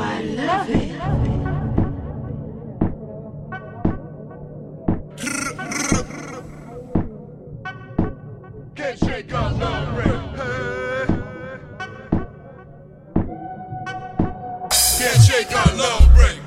I love it. Can't shake our love break. Can't shake our love break.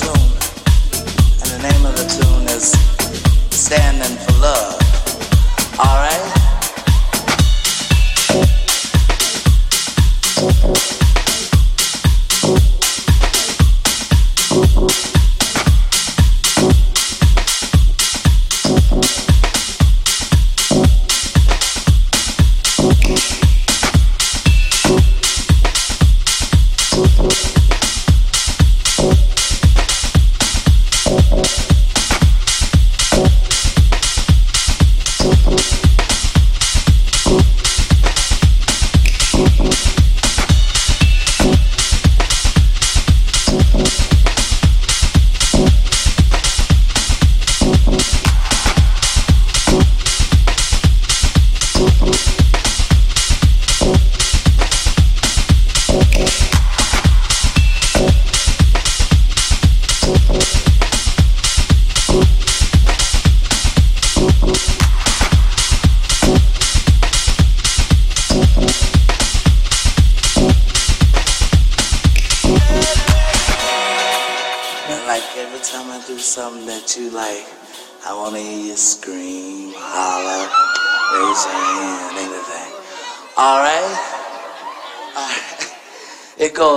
tune, and the name of the tune is Standing for Love. All right?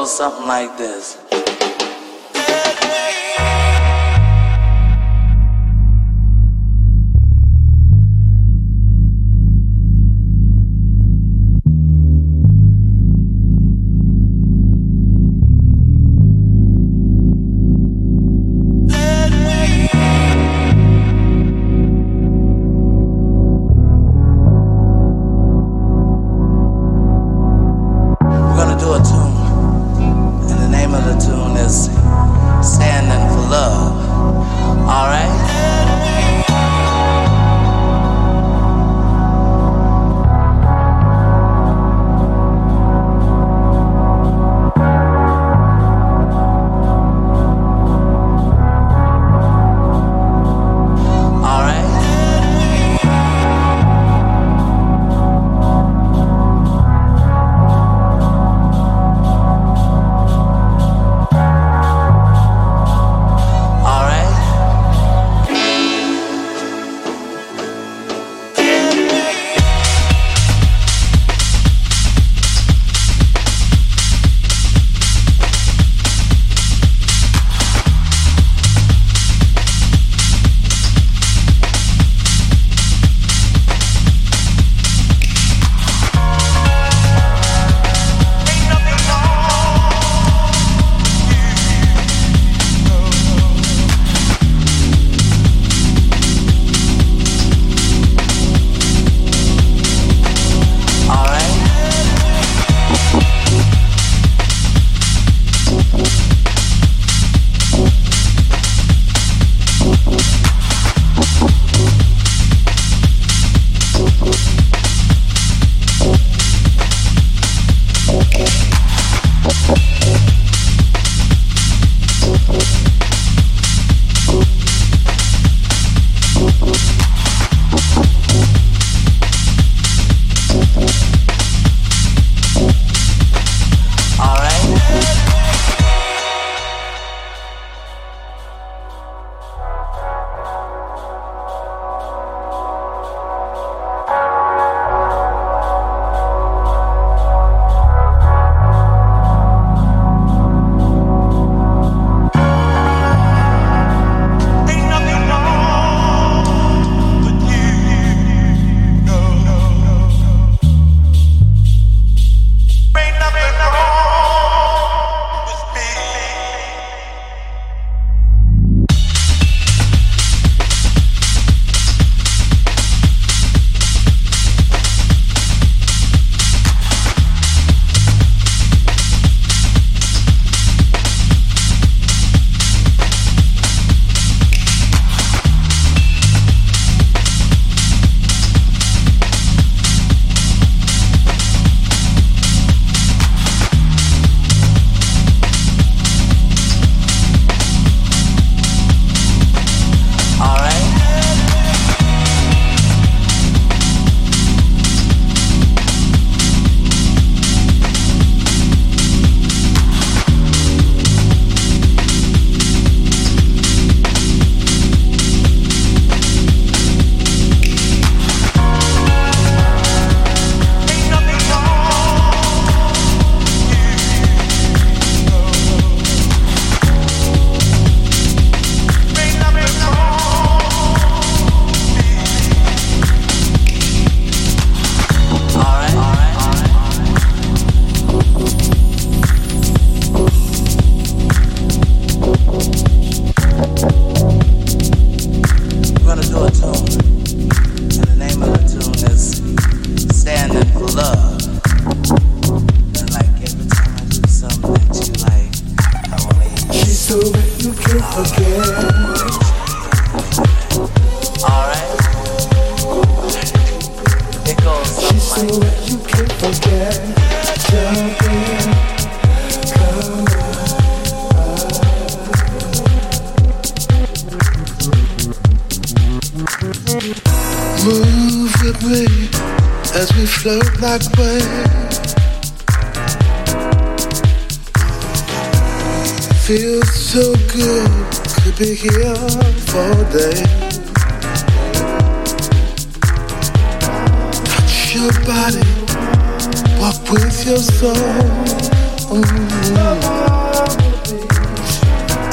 Something like this. We're gonna do a tune. The name of the tune so you can forget. Jump in, come on. Move with me as we float like waves. Feels so good, could be here for days. Touch your body, walk with your soul.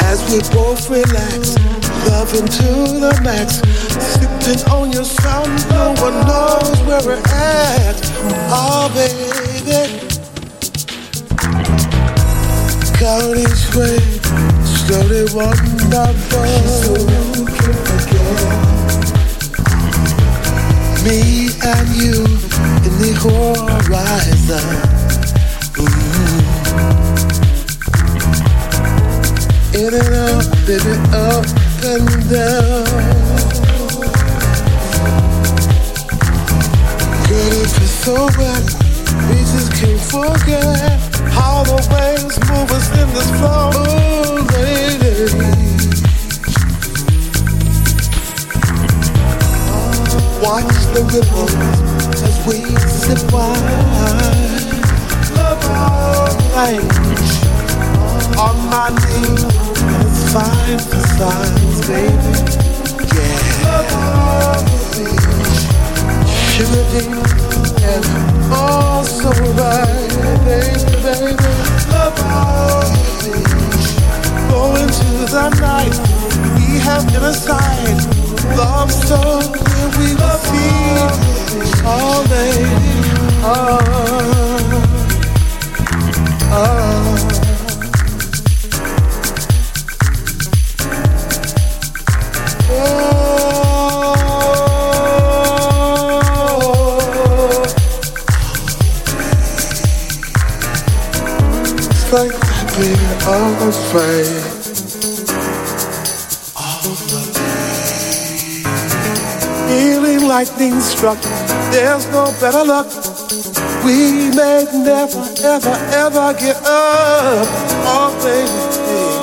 As we both relax, loving to the max. Sitting on your sound, no one knows where we're at. Oh baby, out each way, slowly walking up for so you can forget. Me and you in the horizon. Mm-hmm. In and out, baby, up and down. Girl, it feels so bad, we just can't forget. How the waves move us in this flow, oh lady. Watch the ripples as we sit wide. Language on my knees, it's fine for signs, baby. Yeah. Shivering and oh, so right, baby, baby. Love all the beach. Go into the night. We have been aside. Love so clear, we will see. Oh, baby, oh, oh. All the way, all the way. Feeling lightning struck, there's no better luck. We may never, ever, ever get up. Oh baby, baby.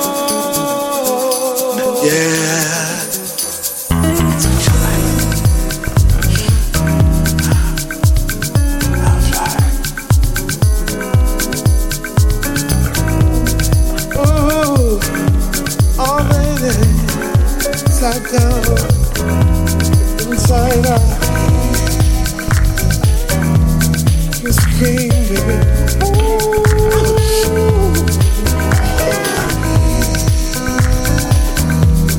Inside out, you scream, baby.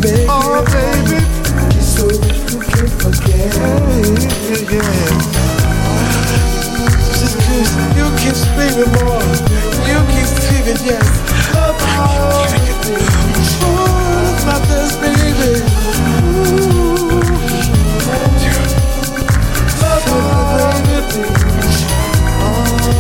Baby, oh baby, so you can forget. Just 'cause you keep screaming more, you keep screaming yes. Oh, it's not this, baby. Love, baby, baby. Oh,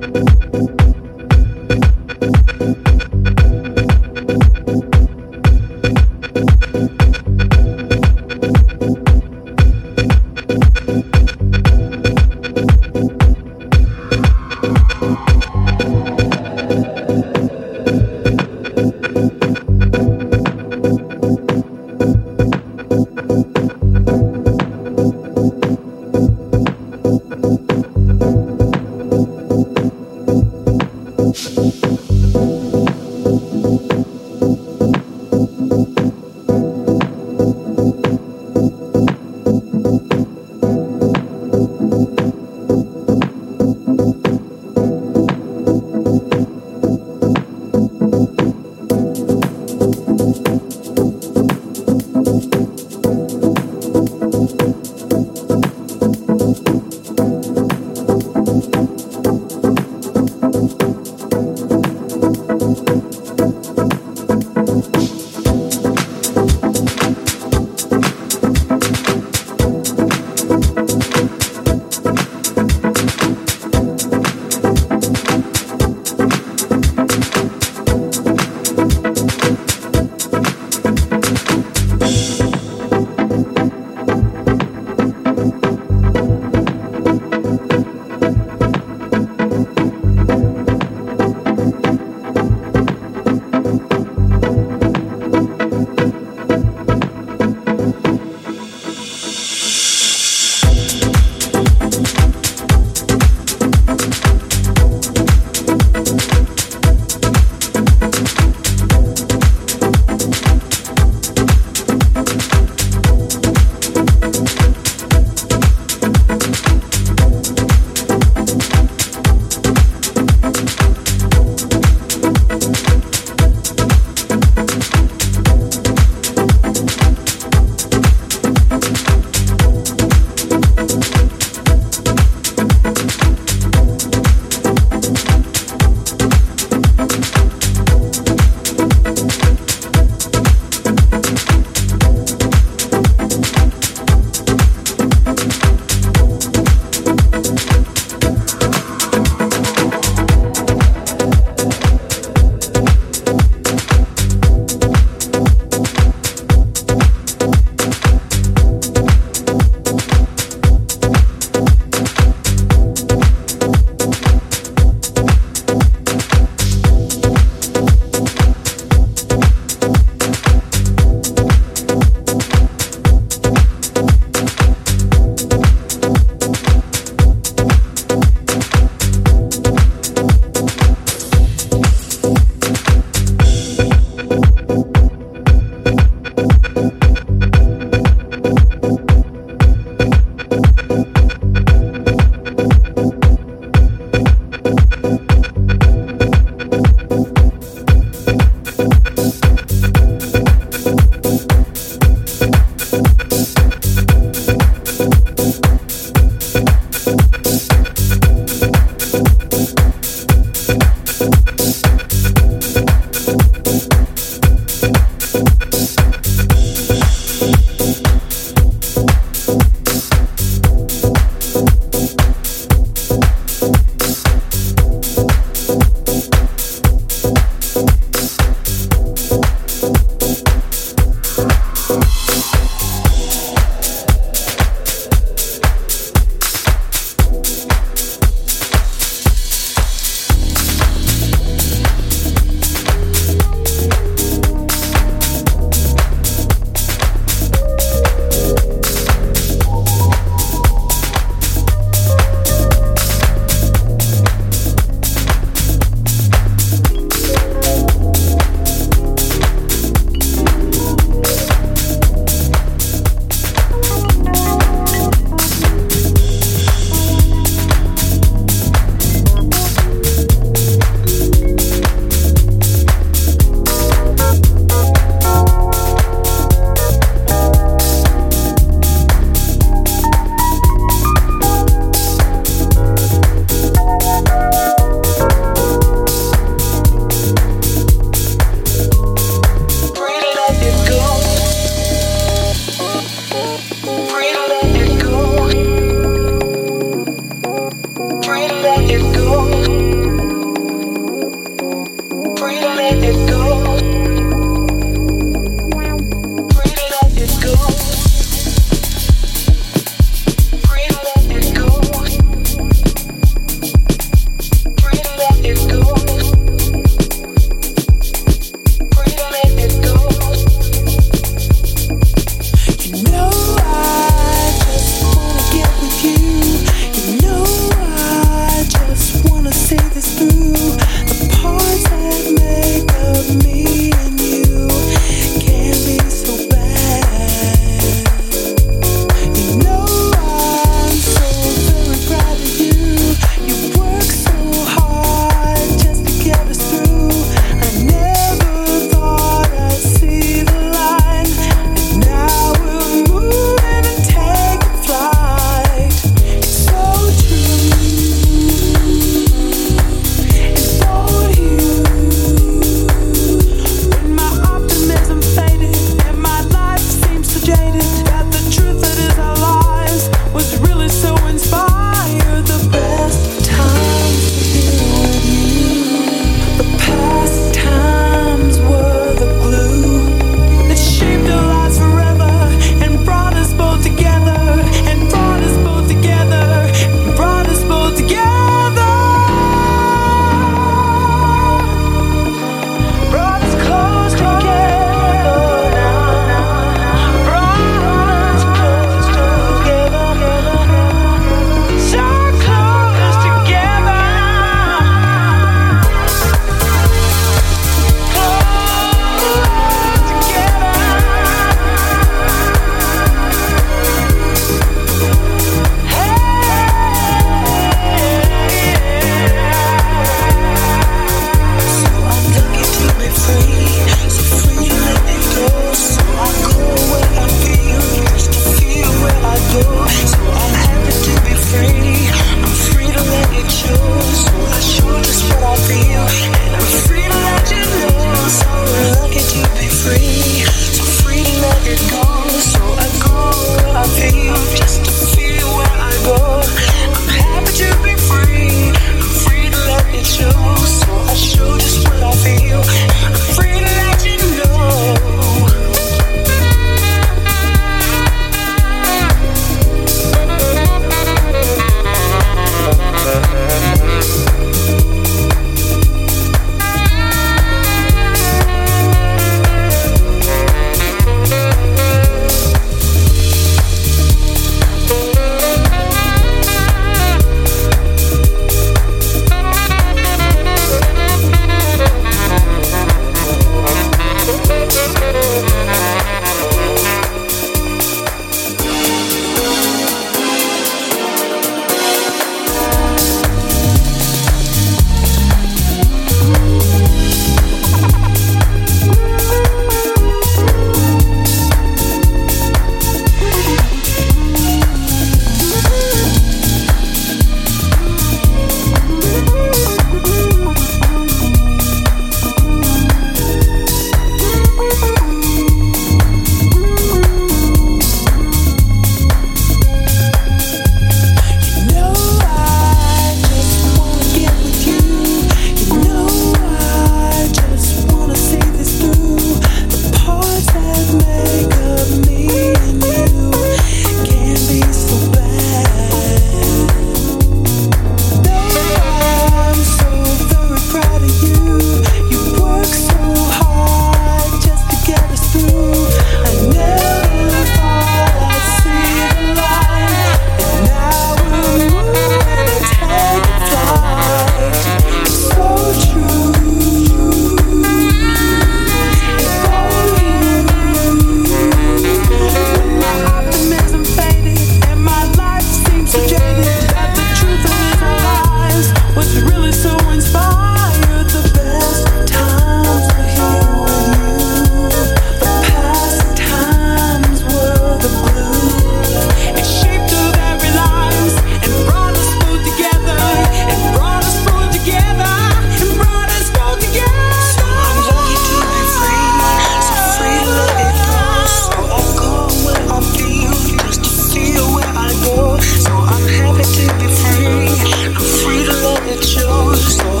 so